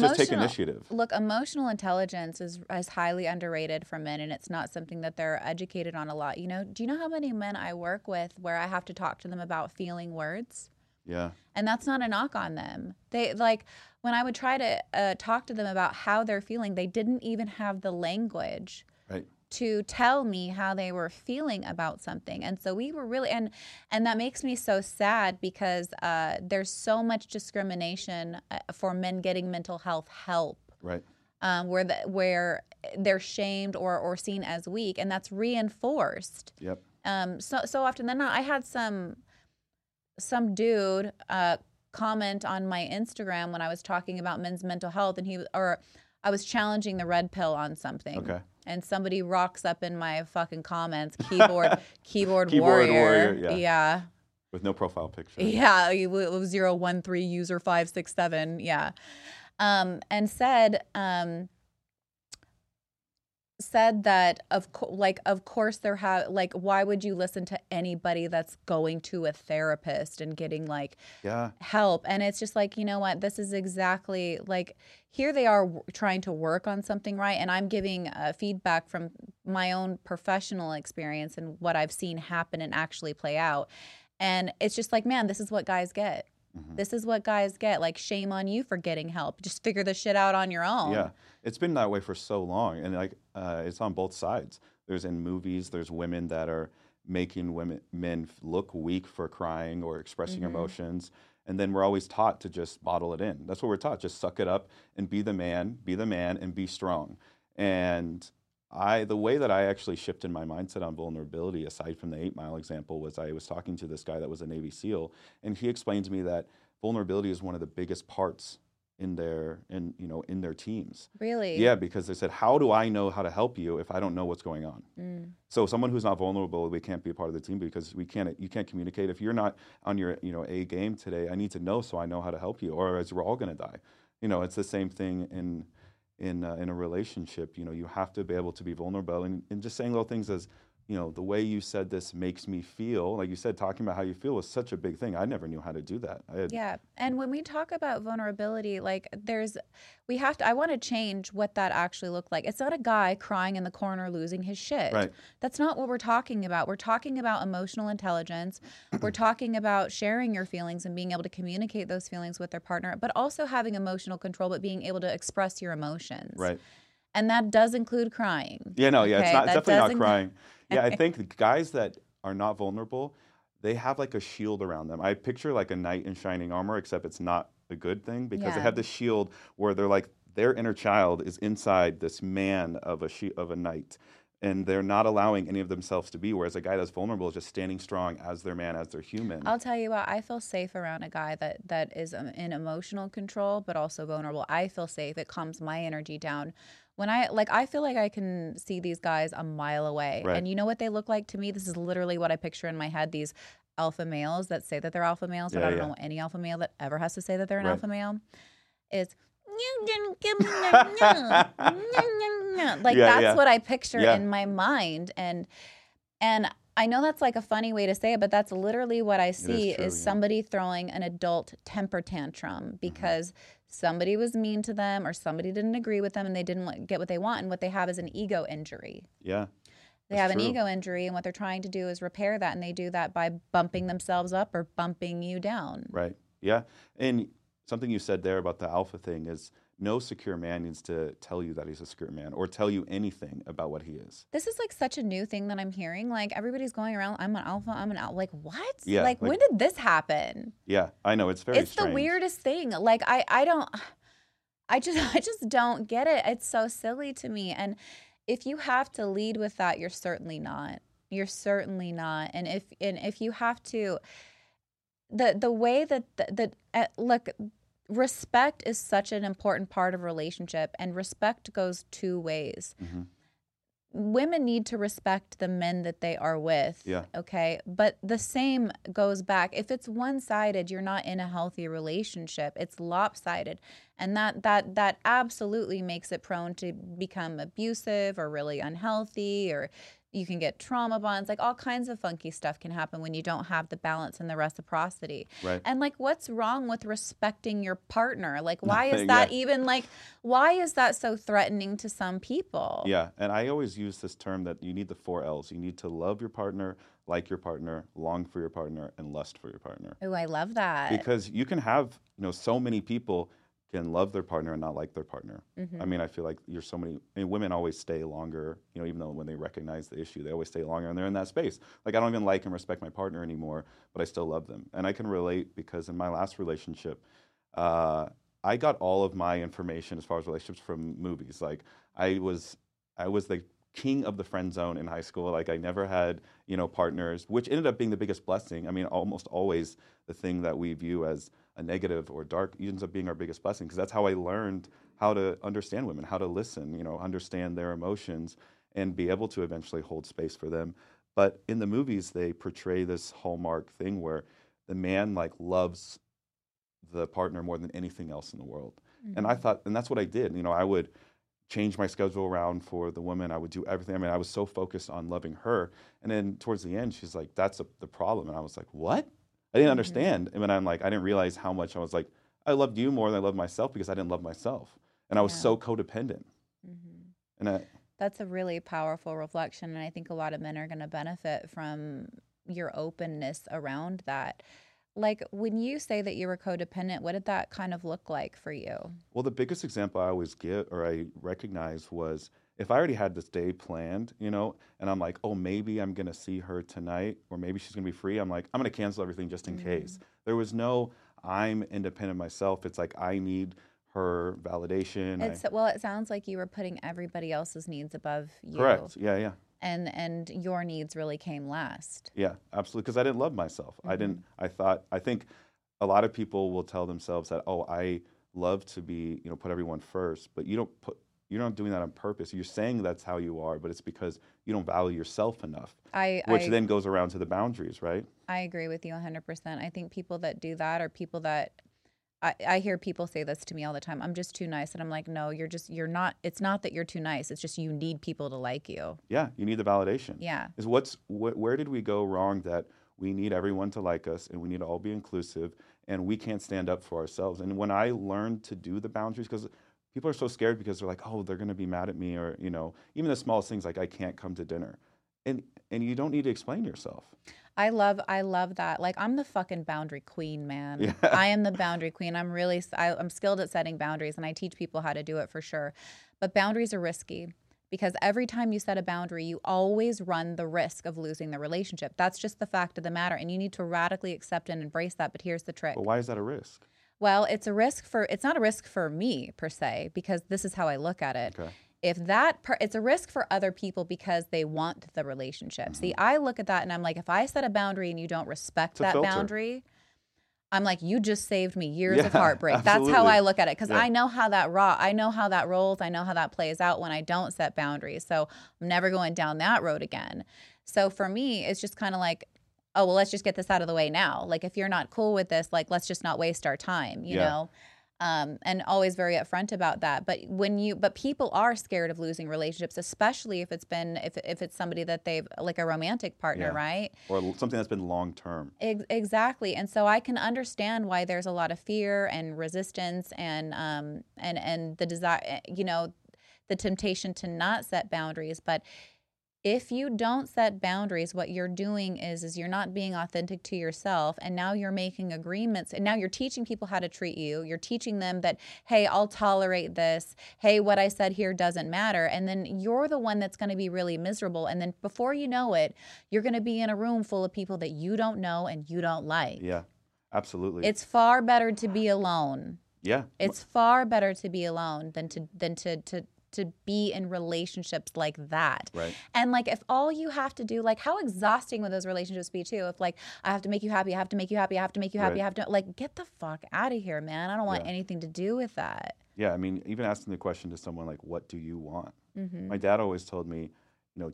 Just take initiative. Look, emotional intelligence is highly underrated for men, and it's not something that they're educated on a lot. You know, do you know how many men I work with where I have to talk to them about feeling words? Yeah. And that's not a knock on them. They like when I would try to talk to them about how they're feeling, they didn't even have the language. Right. To tell me how they were feeling about something. And so we were really, and that makes me so sad, because there's so much discrimination for men getting mental health help. Right. Where they're shamed or seen as weak, and that's reinforced. Yep. So often than not, I had some dude comment on my Instagram when I was talking about men's mental health, and I was challenging the red pill on something. Okay. And somebody rocks up in my fucking comments, keyboard warrior. Yeah. With no profile picture. Yeah, it was 013 user 567, and said that of course there have, like, why would you listen to anybody that's going to a therapist and getting help? And it's just like, you know what, this is exactly like, here they are trying to work on something, right? And I'm giving feedback from my own professional experience and what I've seen happen and actually play out. And it's just like, man, this is what guys get. Mm-hmm. This is what guys get. Like, shame on you for getting help. Just figure this shit out on your own. Yeah, it's been that way for so long, and like it's on both sides. There's in movies, there's women that are making men look weak for crying or expressing mm-hmm. emotions, and then we're always taught to just bottle it in. That's what we're taught: just suck it up and be the man, and be strong. And the way that I actually shifted my mindset on vulnerability, aside from the 8 Mile example, was I was talking to this guy that was a Navy SEAL, and he explained to me that vulnerability is one of the biggest parts in their teams. Really? Yeah, because they said, how do I know how to help you if I don't know what's going on? Mm. So someone who's not vulnerable, we can't be a part of the team, because you can't communicate. If you're not on your A game today, I need to know so I know how to help you, or else we're all going to die. You know, it's the same thing in a relationship. You know, you have to be able to be vulnerable, and just saying little things as, you know, the way you said this makes me feel, like you said, talking about how you feel was such a big thing. I never knew how to do that. And when we talk about vulnerability, like I want to change what that actually looked like. It's not a guy crying in the corner losing his shit. Right. That's not what we're talking about. We're talking about emotional intelligence. We're talking about sharing your feelings and being able to communicate those feelings with their partner, but also having emotional control, but being able to express your emotions. Right. And that does include crying. Yeah, no, yeah, okay? It's definitely not crying. Yeah, I think the guys that are not vulnerable, they have like a shield around them. I picture like a knight in shining armor, except it's not a good thing, because they have this shield where they're like, their inner child is inside this man of a knight, and they're not allowing any of themselves to be, whereas a guy that's vulnerable is just standing strong as their man, as their human. I'll tell you what, I feel safe around a guy that is in emotional control but also vulnerable. I feel safe. It calms my energy down. When I feel like I can see these guys a mile away. Right. And you know what they look like to me? This is literally what I picture in my head, these alpha males that say that they're alpha males, but I don't know any alpha male that ever has to say that they're an alpha male. It's, like, that's what I picture in my mind. And I know that's like a funny way to say it, but that's literally what I see is somebody throwing an adult temper tantrum because somebody was mean to them or somebody didn't agree with them and they didn't get what they want, and what they have is an ego injury. Yeah. They have an ego injury, and what they're trying to do is repair that, and they do that by bumping themselves up or bumping you down. Right. Yeah. And something you said there about the alpha thing is no secure man needs to tell you that he's a secure man or tell you anything about what he is. This is like such a new thing that I'm hearing. Like everybody's going around, I'm an alpha, I'm an alpha. Like what? Yeah, like when did this happen? Yeah, I know. It's very strange. The weirdest thing. Like I just don't get it. It's so silly to me. And if you have to lead with that, you're certainly not. You're certainly not. And if you have to, the way that look, respect is such an important part of a relationship, and respect goes two ways. Mm-hmm. Women need to respect the men that they are with. Yeah. Okay. But the same goes back. If it's one-sided, you're not in a healthy relationship. It's lopsided. And that absolutely makes it prone to become abusive or really unhealthy, or you can get trauma bonds. Like all kinds of funky stuff can happen when you don't have the balance and the reciprocity. Right. And like, what's wrong with respecting your partner? Like, why is that even like, why is that so threatening to some people? Yeah. And I always use this term that you need the 4 L's. You need to love your partner, like your partner, long for your partner, and lust for your partner. Oh, I love that. Because you can have, you know, so many people can love their partner and not like their partner. Mm-hmm. I mean, I feel like you're so many, I mean, women always stay longer, you know, even though when they recognize the issue, they always stay longer and they're in that space. Like, I don't even like and respect my partner anymore, but I still love them. And I can relate because in my last relationship, I got all of my information as far as relationships from movies. Like, I was the king of the friend zone in high school. Like, I never had, you know, partners, which ended up being the biggest blessing. I mean, almost always the thing that we view as a negative or dark ends up being our biggest blessing, because that's how I learned how to understand women, how to listen, you know, understand their emotions and be able to eventually hold space for them. But in the movies, they portray this hallmark thing where the man like loves the partner more than anything else in the world. Mm-hmm. And I thought, and that's what I did. You know, I would change my schedule around for the woman. I would do everything. I mean, I was so focused on loving her. And then towards the end, she's like, that's the problem. And I was like, what? I didn't understand. Mm-hmm. And when I'm like, I didn't realize how much I was like, I loved you more than I loved myself because I didn't love myself. And I was so codependent. Mm-hmm. And that's a really powerful reflection. And I think a lot of men are going to benefit from your openness around that. Like, when you say that you were codependent, what did that kind of look like for you? Well, the biggest example I always give or I recognize was, if I already had this day planned, you know, and I'm like, oh, maybe I'm going to see her tonight, or maybe she's going to be free. I'm like, I'm going to cancel everything just in case. There was no, I'm independent myself. It's like, I need her validation. Well, it sounds like you were putting everybody else's needs above you. Correct. Yeah, yeah. And your needs really came last. Yeah, absolutely. Because I didn't love myself. I think a lot of people will tell themselves that, oh, I love to be, you know, put everyone first, but you're not doing that on purpose. You're saying that's how you are, but it's because you don't value yourself enough, which then goes around to the boundaries, right? I agree with you 100%. I think people that do that are people that, I hear people say this to me all the time, I'm just too nice. And I'm like, no, you're not, it's not that you're too nice. It's just you need people to like you. Yeah, you need the validation. Yeah. Where did we go wrong that we need everyone to like us and we need to all be inclusive and we can't stand up for ourselves? And when I learned to do the boundaries, because people are so scared because they're like, oh, they're going to be mad at me, or, you know, even the smallest things like I can't come to dinner. And you don't need to explain yourself. I love that. Like, I'm the fucking boundary queen, man. Yeah. I am the boundary queen. I'm skilled at setting boundaries, and I teach people how to do it for sure. But boundaries are risky, because every time you set a boundary, you always run the risk of losing the relationship. That's just the fact of the matter. And you need to radically accept and embrace that. But here's the trick. But why is that a risk? Well, it's not a risk for me per se, because this is how I look at it. Okay. It's a risk for other people because they want the relationship. Mm-hmm. See, I look at that and I'm like, if I set a boundary and you don't respect that boundary, I'm like, you just saved me years of heartbreak. Absolutely. That's how I look at it, because I know how that rolls. I know how that plays out when I don't set boundaries. So I'm never going down that road again. So for me, it's just kind of like, oh, well, let's just get this out of the way now. Like, if you're not cool with this, like, let's just not waste our time, you know? and always very upfront about that. But people are scared of losing relationships, especially if it's somebody that they've, like a romantic partner, right? Or something that's been long term. Exactly. And so I can understand why there's a lot of fear and resistance and the desire, the temptation to not set boundaries. But if you don't set boundaries, what you're doing is you're not being authentic to yourself, and now you're making agreements, and now you're teaching people how to treat you. You're teaching them that, hey, I'll tolerate this. Hey, what I said here doesn't matter. And then you're the one that's going to be really miserable. And then before you know it, you're going to be in a room full of people that you don't know and you don't like. Yeah, absolutely. It's far better to be alone. Yeah. It's far better to be alone than to be in relationships like that. Right. And like, if all you have to do, like, how exhausting would those relationships be too? If like, I have to make you happy, I have to make you happy, I have to make you happy, I have to, like, get the fuck out of here, man. I don't want anything to do with that. Yeah, I mean, even asking the question to someone like, what do you want? Mm-hmm. My dad always told me,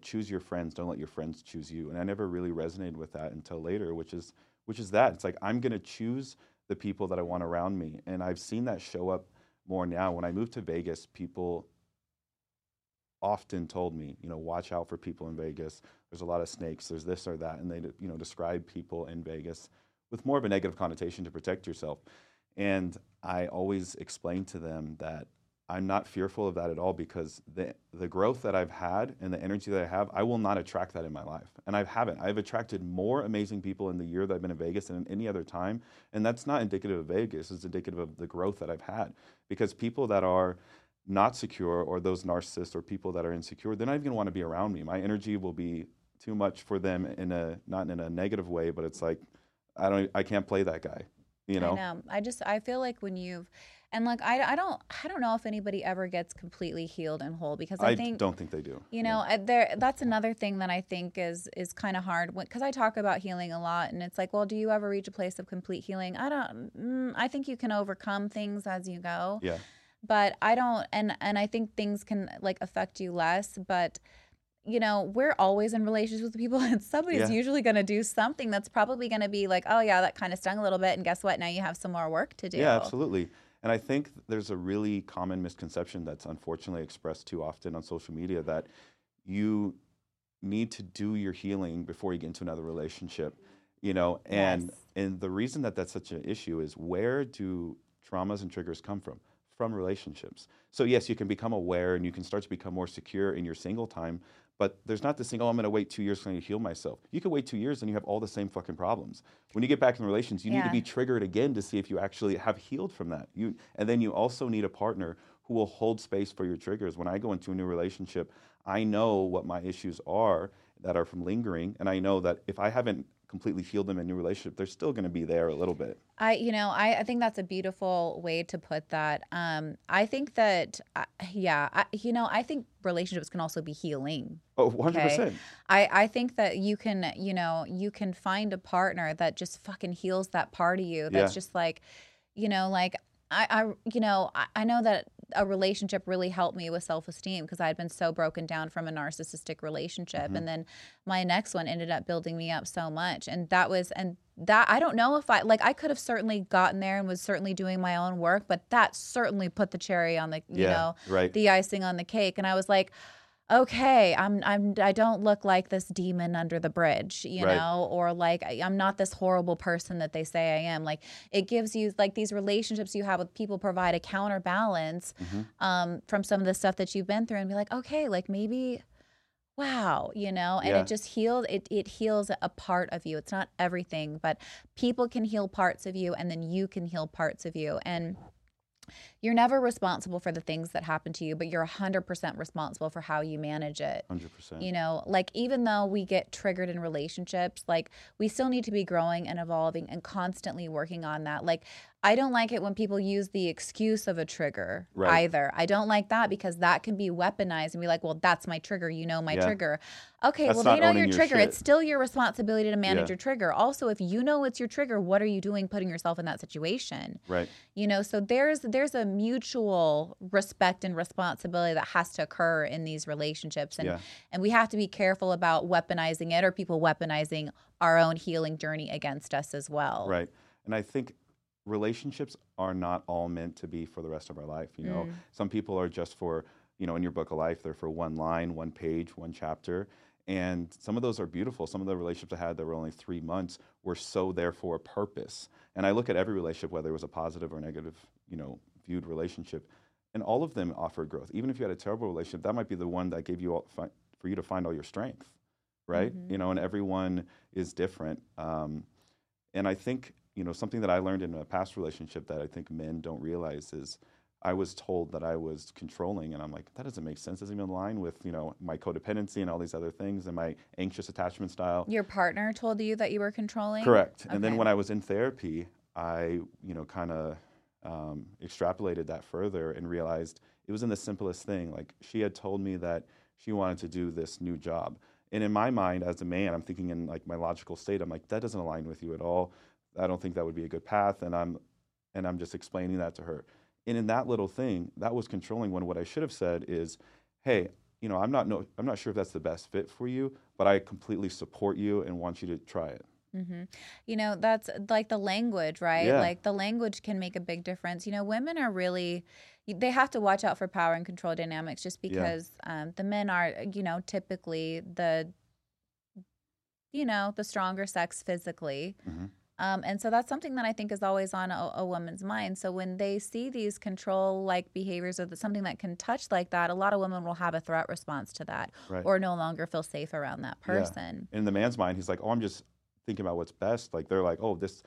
choose your friends, don't let your friends choose you. And I never really resonated with that until later, which is that. It's like, I'm gonna choose the people that I want around me. And I've seen that show up more now. When I moved to Vegas, people often told me, watch out for people in Vegas. There's a lot of snakes, there's this or that. And they, describe people in Vegas with more of a negative connotation to protect yourself. And I always explain to them that I'm not fearful of that at all, because the growth that I've had and the energy that I have, I will not attract that in my life. And I haven't. I've attracted more amazing people in the year that I've been in Vegas than in any other time. And that's not indicative of Vegas. It's indicative of the growth that I've had. Because people that are not secure, or those narcissists, or people that are insecure, they're not even gonna wanna be around me. My energy will be too much for them, not in a negative way, but it's like, I can't play that guy, I know. I feel like when you've, and like, I don't know if anybody ever gets completely healed and whole, because I don't think they do. That's another thing that I think is kind of hard, because I talk about healing a lot, and it's like, well, do you ever reach a place of complete healing? I think you can overcome things as you go. Yeah. But I don't, and I think things can like affect you less, but we're always in relationships with people, and somebody's usually going to do something that's probably going to be like, oh yeah, that kind of stung a little bit, and guess what, now you have some more work to do. Yeah, absolutely. And I think there's a really common misconception that's unfortunately expressed too often on social media, that you need to do your healing before you get into another relationship, and the reason that that's such an issue is, where do traumas and triggers come from? From relationships. So yes, you can become aware and you can start to become more secure in your single time, but there's not this thing, oh, I'm gonna wait 2 years to heal myself. You can wait 2 years and you have all the same fucking problems. When you get back in relations, you need to be triggered again to see if you actually have healed from that. And then you also need a partner who will hold space for your triggers. When I go into a new relationship, I know what my issues are that are from lingering, and I know that if I haven't completely healed them in a new relationship, they're still going to be there a little bit. I think that's a beautiful way to put that. I think that, I think relationships can also be healing. Oh, 100%. Okay? I think that you can find a partner that just fucking heals that part of you. That's just like, I know that a relationship really helped me with self-esteem, because I had been so broken down from a narcissistic relationship. Mm-hmm. And then my next one ended up building me up so much. And that I don't know if I could have certainly gotten there and was certainly doing my own work, but that certainly put the cherry on the, the icing on the cake. And I was like, okay, I don't look like this demon under the bridge, or like I'm not this horrible person that they say I am. Like, it gives you, like, these relationships you have with people provide a counterbalance from some of the stuff that you've been through, and be like, okay, like maybe, wow, and it just healed. It heals a part of you. It's not everything, but people can heal parts of you, and then you can heal parts of you, and you're never responsible for the things that happen to you, but you're 100% responsible for how you manage it. 100%. Like, even though we get triggered in relationships, like, we still need to be growing and evolving and constantly working on that. Like, I don't like it when people use the excuse of a trigger either. I don't like that, because that can be weaponized and be like, well, that's my trigger, trigger. Okay, that's well, they know your trigger. It's still your responsibility to manage your trigger. Also, if you know it's your trigger, what are you doing putting yourself in that situation? Right. So there's a mutual respect and responsibility that has to occur in these relationships. And, and we have to be careful about weaponizing it, or people weaponizing our own healing journey against us as well. Right. And I think relationships are not all meant to be for the rest of our life. You know, some people are just for, you know, in your book of life, they're for one line, one page, one chapter. And some of those are beautiful. Some of the relationships I had that were only 3 months were so there for a purpose. And I look at every relationship, whether it was a positive or negative, you know, viewed relationship, and all of them offered growth. Even if you had a terrible relationship, that might be the one that gave you all, for you to find all your strength, right? You know, and everyone is different. And I think, you know, something that I learned in a past relationship that I think men don't realize is I was told that I was controlling, and I'm like, that doesn't make sense. It doesn't even align with, you know, my codependency and all these other things and my anxious attachment style. Your partner told you that you were controlling? Correct. Okay. And then when I was in therapy, I, you know, kind of extrapolated that further and realized it was in the simplest thing. Like, she had told me that she wanted to do this new job. And in my mind, as a man, I'm thinking in, like, my logical state, I'm like, that doesn't align with you at all. I don't think that would be a good path. And I'm just explaining that to her. And in that little thing, that was controlling, when what I should have said is, hey, you know, I'm not sure if that's the best fit for you, but I completely support you and want you to try it. You know, that's like the language, right? Yeah. Like the language can make a big difference. You know, women are really, they have to watch out for power and control dynamics, just because the men are, you know, typically the stronger sex physically. And so that's something that I think is always on a woman's mind. So when they see these control-like behaviors, or something that can touch like that, a lot of women will have a threat response to that, or no longer feel safe around that person. Yeah. In the man's mind, he's like, oh, I'm just thinking about what's best. Like, they're like, oh, this,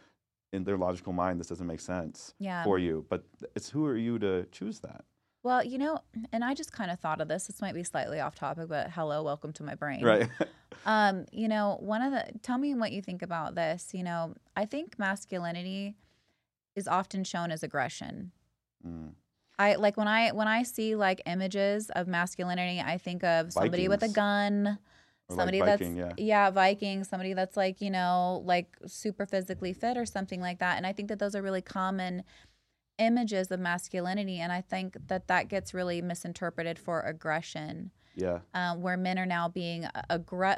in their logical mind, this doesn't make sense for you. But it's, who are you to choose that? Well, you know, and I just kind of thought of this. This might be slightly off topic, but hello, welcome to my brain. Right. You know, tell me what you think about this. You know, I think masculinity is often shown as aggression. I like when I see like images of masculinity, I think of somebody with a gun. Or somebody like Viking, Viking, somebody that's like, you know, like super physically fit or something like that. And I think that those are really common images of masculinity, and I think that gets really misinterpreted for aggression. Where men are now being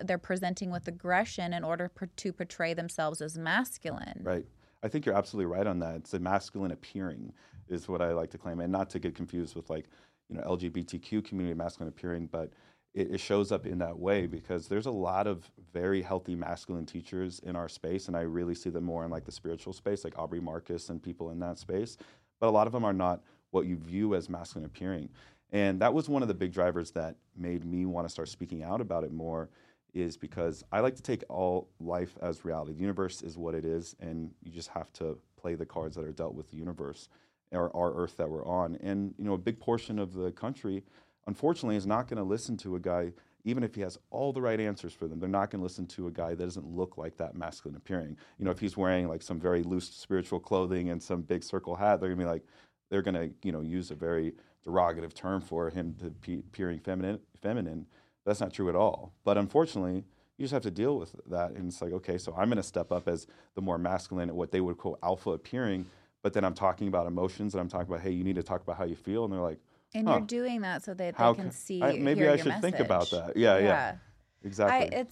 they're presenting with aggression in order to portray themselves as masculine. Right. I think you're absolutely right on that. It's a masculine appearing is what I like to claim, and not to get confused with, like, you know, LGBTQ community masculine appearing, but it shows up in that way because there's a lot of very healthy masculine teachers in our space, and I really see them more in like the spiritual space, like Aubrey Marcus and people in that space. But a lot of them are not what you view as masculine appearing. And that was one of the big drivers that made me want to start speaking out about it more, is because I like to take all life as reality. The universe is what it is, and you just have to play the cards that are dealt with the universe or our earth that we're on. And, you know, a big portion of the country, unfortunately, is not going to listen to a guy, even if he has all the right answers for them. They're not going to listen to a guy that doesn't look like that masculine appearing. You know, if he's wearing like some very loose spiritual clothing and some big circle hat, they're going to be like, they're going to, you know, use a very derogative term for him to appearing feminine. That's not true at all. But unfortunately, you just have to deal with that. And it's like, okay, so I'm going to step up as the more masculine, at what they would call alpha appearing. But then I'm talking about emotions, and I'm talking about, hey, you need to talk about how you feel. And they're like, and you're doing that so that they can see. Maybe I should think about that. Yeah. Exactly.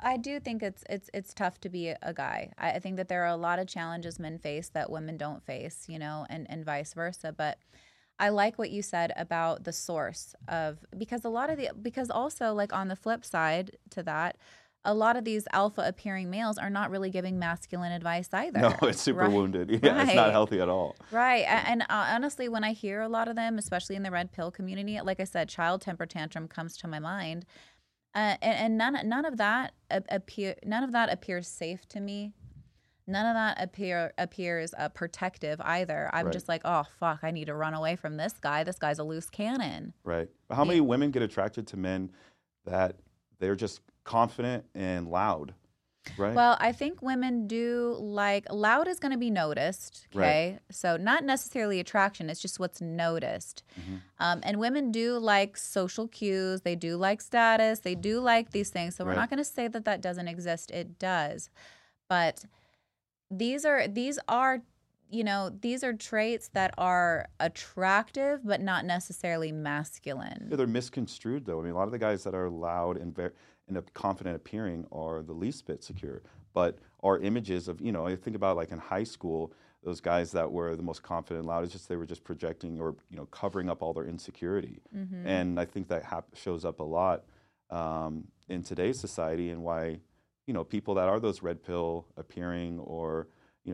I do think it's tough to be a guy. I think that there are a lot of challenges men face that women don't face, you know, and vice versa. But I like what you said about the source of, because also, like, on the flip side to that, a lot of these alpha appearing males are not really giving masculine advice either. No, it's super wounded. Yeah, right. It's not healthy at all. Right. And honestly, when I hear a lot of them, especially in the red pill community, like I said, child temper tantrum comes to my mind. And none of that appears safe to me. None of that appears protective either. I'm just like, oh, fuck, I need to run away from this guy. This guy's a loose cannon. Right. How many women get attracted to men that they're just confident and loud, right? Well, I think women do like, loud is going to be noticed, okay? Right. So not necessarily attraction, it's just what's noticed. And women do like social cues, they do like status, they do like these things. So we're not going to say that doesn't exist. It does. But these are you know, these are traits that are attractive, but not necessarily masculine. Yeah, they're misconstrued, though. I mean, a lot of the guys that are loud and confident appearing are the least bit secure, but are images of, you know, I think about like in high school, those guys that were the most confident and loudest, just they were just projecting or covering up all their insecurity. Mm-hmm. And I think that shows up a lot in today's society, and why people that are those red pill appearing, or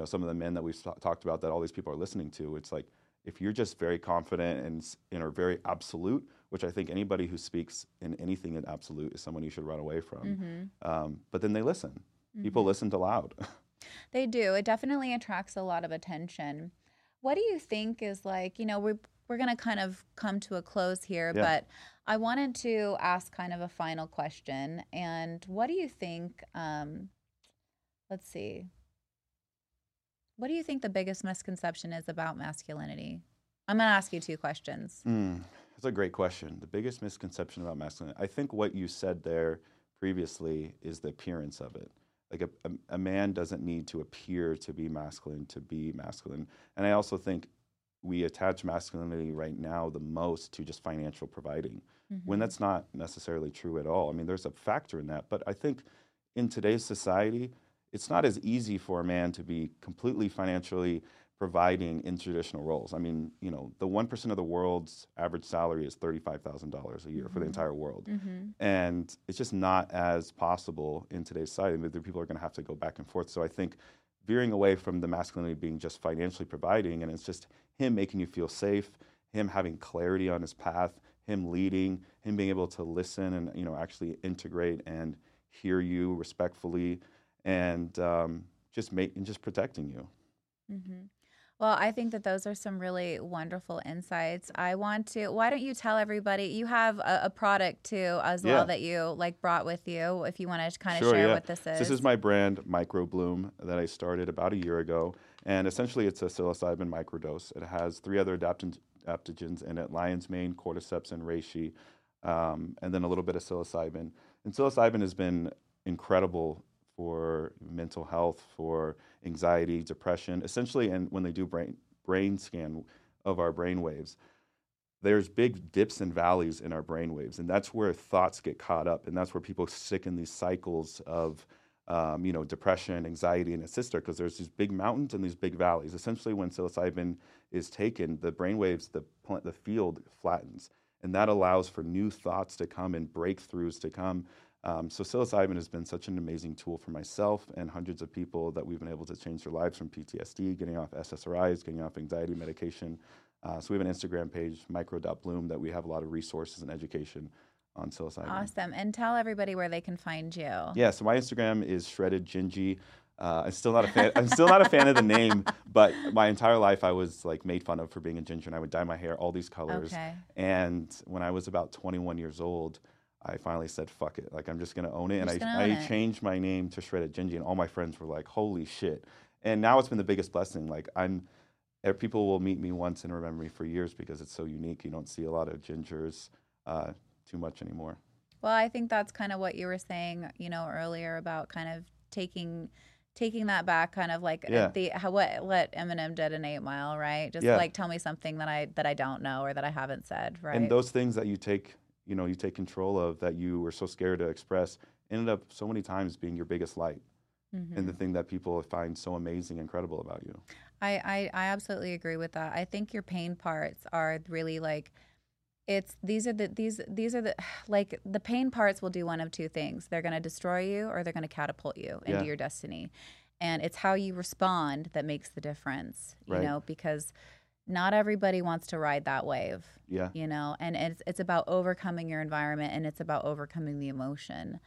some of the men that we've talked about that all these people are listening to. It's like, if you're just very confident and are very absolute, which I think anybody who speaks in anything in absolute is someone you should run away from. Mm-hmm. But then they listen. Mm-hmm. People listen to loud. They do. It definitely attracts a lot of attention. What do you think is like, we're going to kind of come to a close here, yeah. but I wanted to ask kind of a final question. And what do you think, let's see, what do you think the biggest misconception is about masculinity? I'm going to ask you two questions. That's a great question. The biggest misconception about masculinity, I think what you said there previously is the appearance of it. Like a man doesn't need to appear to be masculine to be masculine. And I also think we attach masculinity right now the most to just financial providing, mm-hmm. when that's not necessarily true at all. I mean, there's a factor in that, but I think in today's society, it's not as easy for a man to be completely financially providing in traditional roles. I mean, the 1% of the world's average salary is $35,000 a year, mm-hmm. for the entire world. Mm-hmm. And it's just not as possible in today's society. I mean, the people are going to have to go back and forth. So I think veering away from the masculinity being just financially providing, and it's just him making you feel safe, him having clarity on his path, him leading, him being able to listen and, actually integrate and hear you respectfully, and just protecting you. Mm-hmm. Well, I think that those are some really wonderful insights. Why don't you tell everybody, you have a product too as well, yeah. that you brought with you, if you want to kind of share, yeah. what this is. So this is my brand, Micro Bloom, that I started about a year ago. And essentially it's a psilocybin microdose. It has 3 other adaptogens in it, Lion's Mane, Cordyceps, and Reishi, and then a little bit of psilocybin. And psilocybin has been incredible for mental health, for anxiety, depression, essentially. And when they do brain scan of our brain waves, there's big dips and valleys in our brain waves, and that's where thoughts get caught up, and that's where people stick in these cycles of depression, anxiety, and etc. Because there's these big mountains and these big valleys. Essentially, when psilocybin is taken, the brain waves, the field flattens, and that allows for new thoughts to come and breakthroughs to come. So psilocybin has been such an amazing tool for myself and hundreds of people that we've been able to change their lives from PTSD, getting off SSRIs, getting off anxiety medication. So we have an Instagram page, micro.bloom, that we have a lot of resources and education on psilocybin. Awesome. And tell everybody where they can find you. Yeah, so my Instagram is Shredded Gingy. I'm still not a fan of the name, but my entire life I was made fun of for being a ginger, and I would dye my hair all these colors. Okay. And when I was about 21 years old, I finally said, fuck it. I'm just going to own it. And I changed my name to Shredded Gingy, and all my friends were like, holy shit. And now it's been the biggest blessing. People will meet me once and remember me for years because it's so unique. You don't see a lot of gingers too much anymore. Well, I think that's kind of what you were saying, earlier about kind of taking that back, kind of yeah. what Eminem did in 8 Mile, right? Just yeah. Tell me something that I don't know or that I haven't said, right? And those things that you take... you take control of, that you were so scared to express, ended up so many times being your biggest light, mm-hmm. and the thing that people find so amazing, incredible about you. I absolutely agree with that. I think your pain parts are really the pain parts will do one of two things. They're going to destroy you, or they're going to catapult you into yeah. your destiny. And it's how you respond that makes the difference, right. Because not everybody wants to ride that wave, yeah. And it's about overcoming your environment, and it's about overcoming the emotion,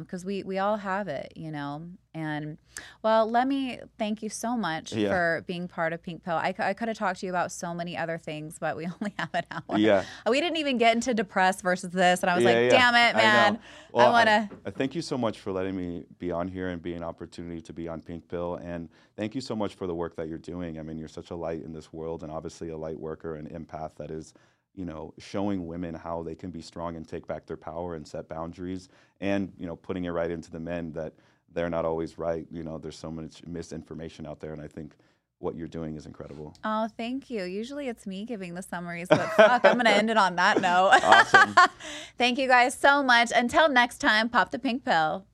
because we all have it, And, well, let me thank you so much yeah. for being part of Pink Pill. I could have talked to you about so many other things, but we only have an hour. Yeah. We didn't even get into depressed versus this, and I was damn it, man. I thank you so much for letting me be on here and be an opportunity to be on Pink Pill, and thank you so much for the work that you're doing. I mean, you're such a light in this world, and obviously a light worker and empath that is showing women how they can be strong and take back their power and set boundaries, and, putting it right into the men that they're not always right. There's so much misinformation out there, and I think what you're doing is incredible. Oh, thank you. Usually it's me giving the summaries, but fuck, I'm going to end it on that note. Awesome. Thank you guys so much. Until next time, pop the pink pill.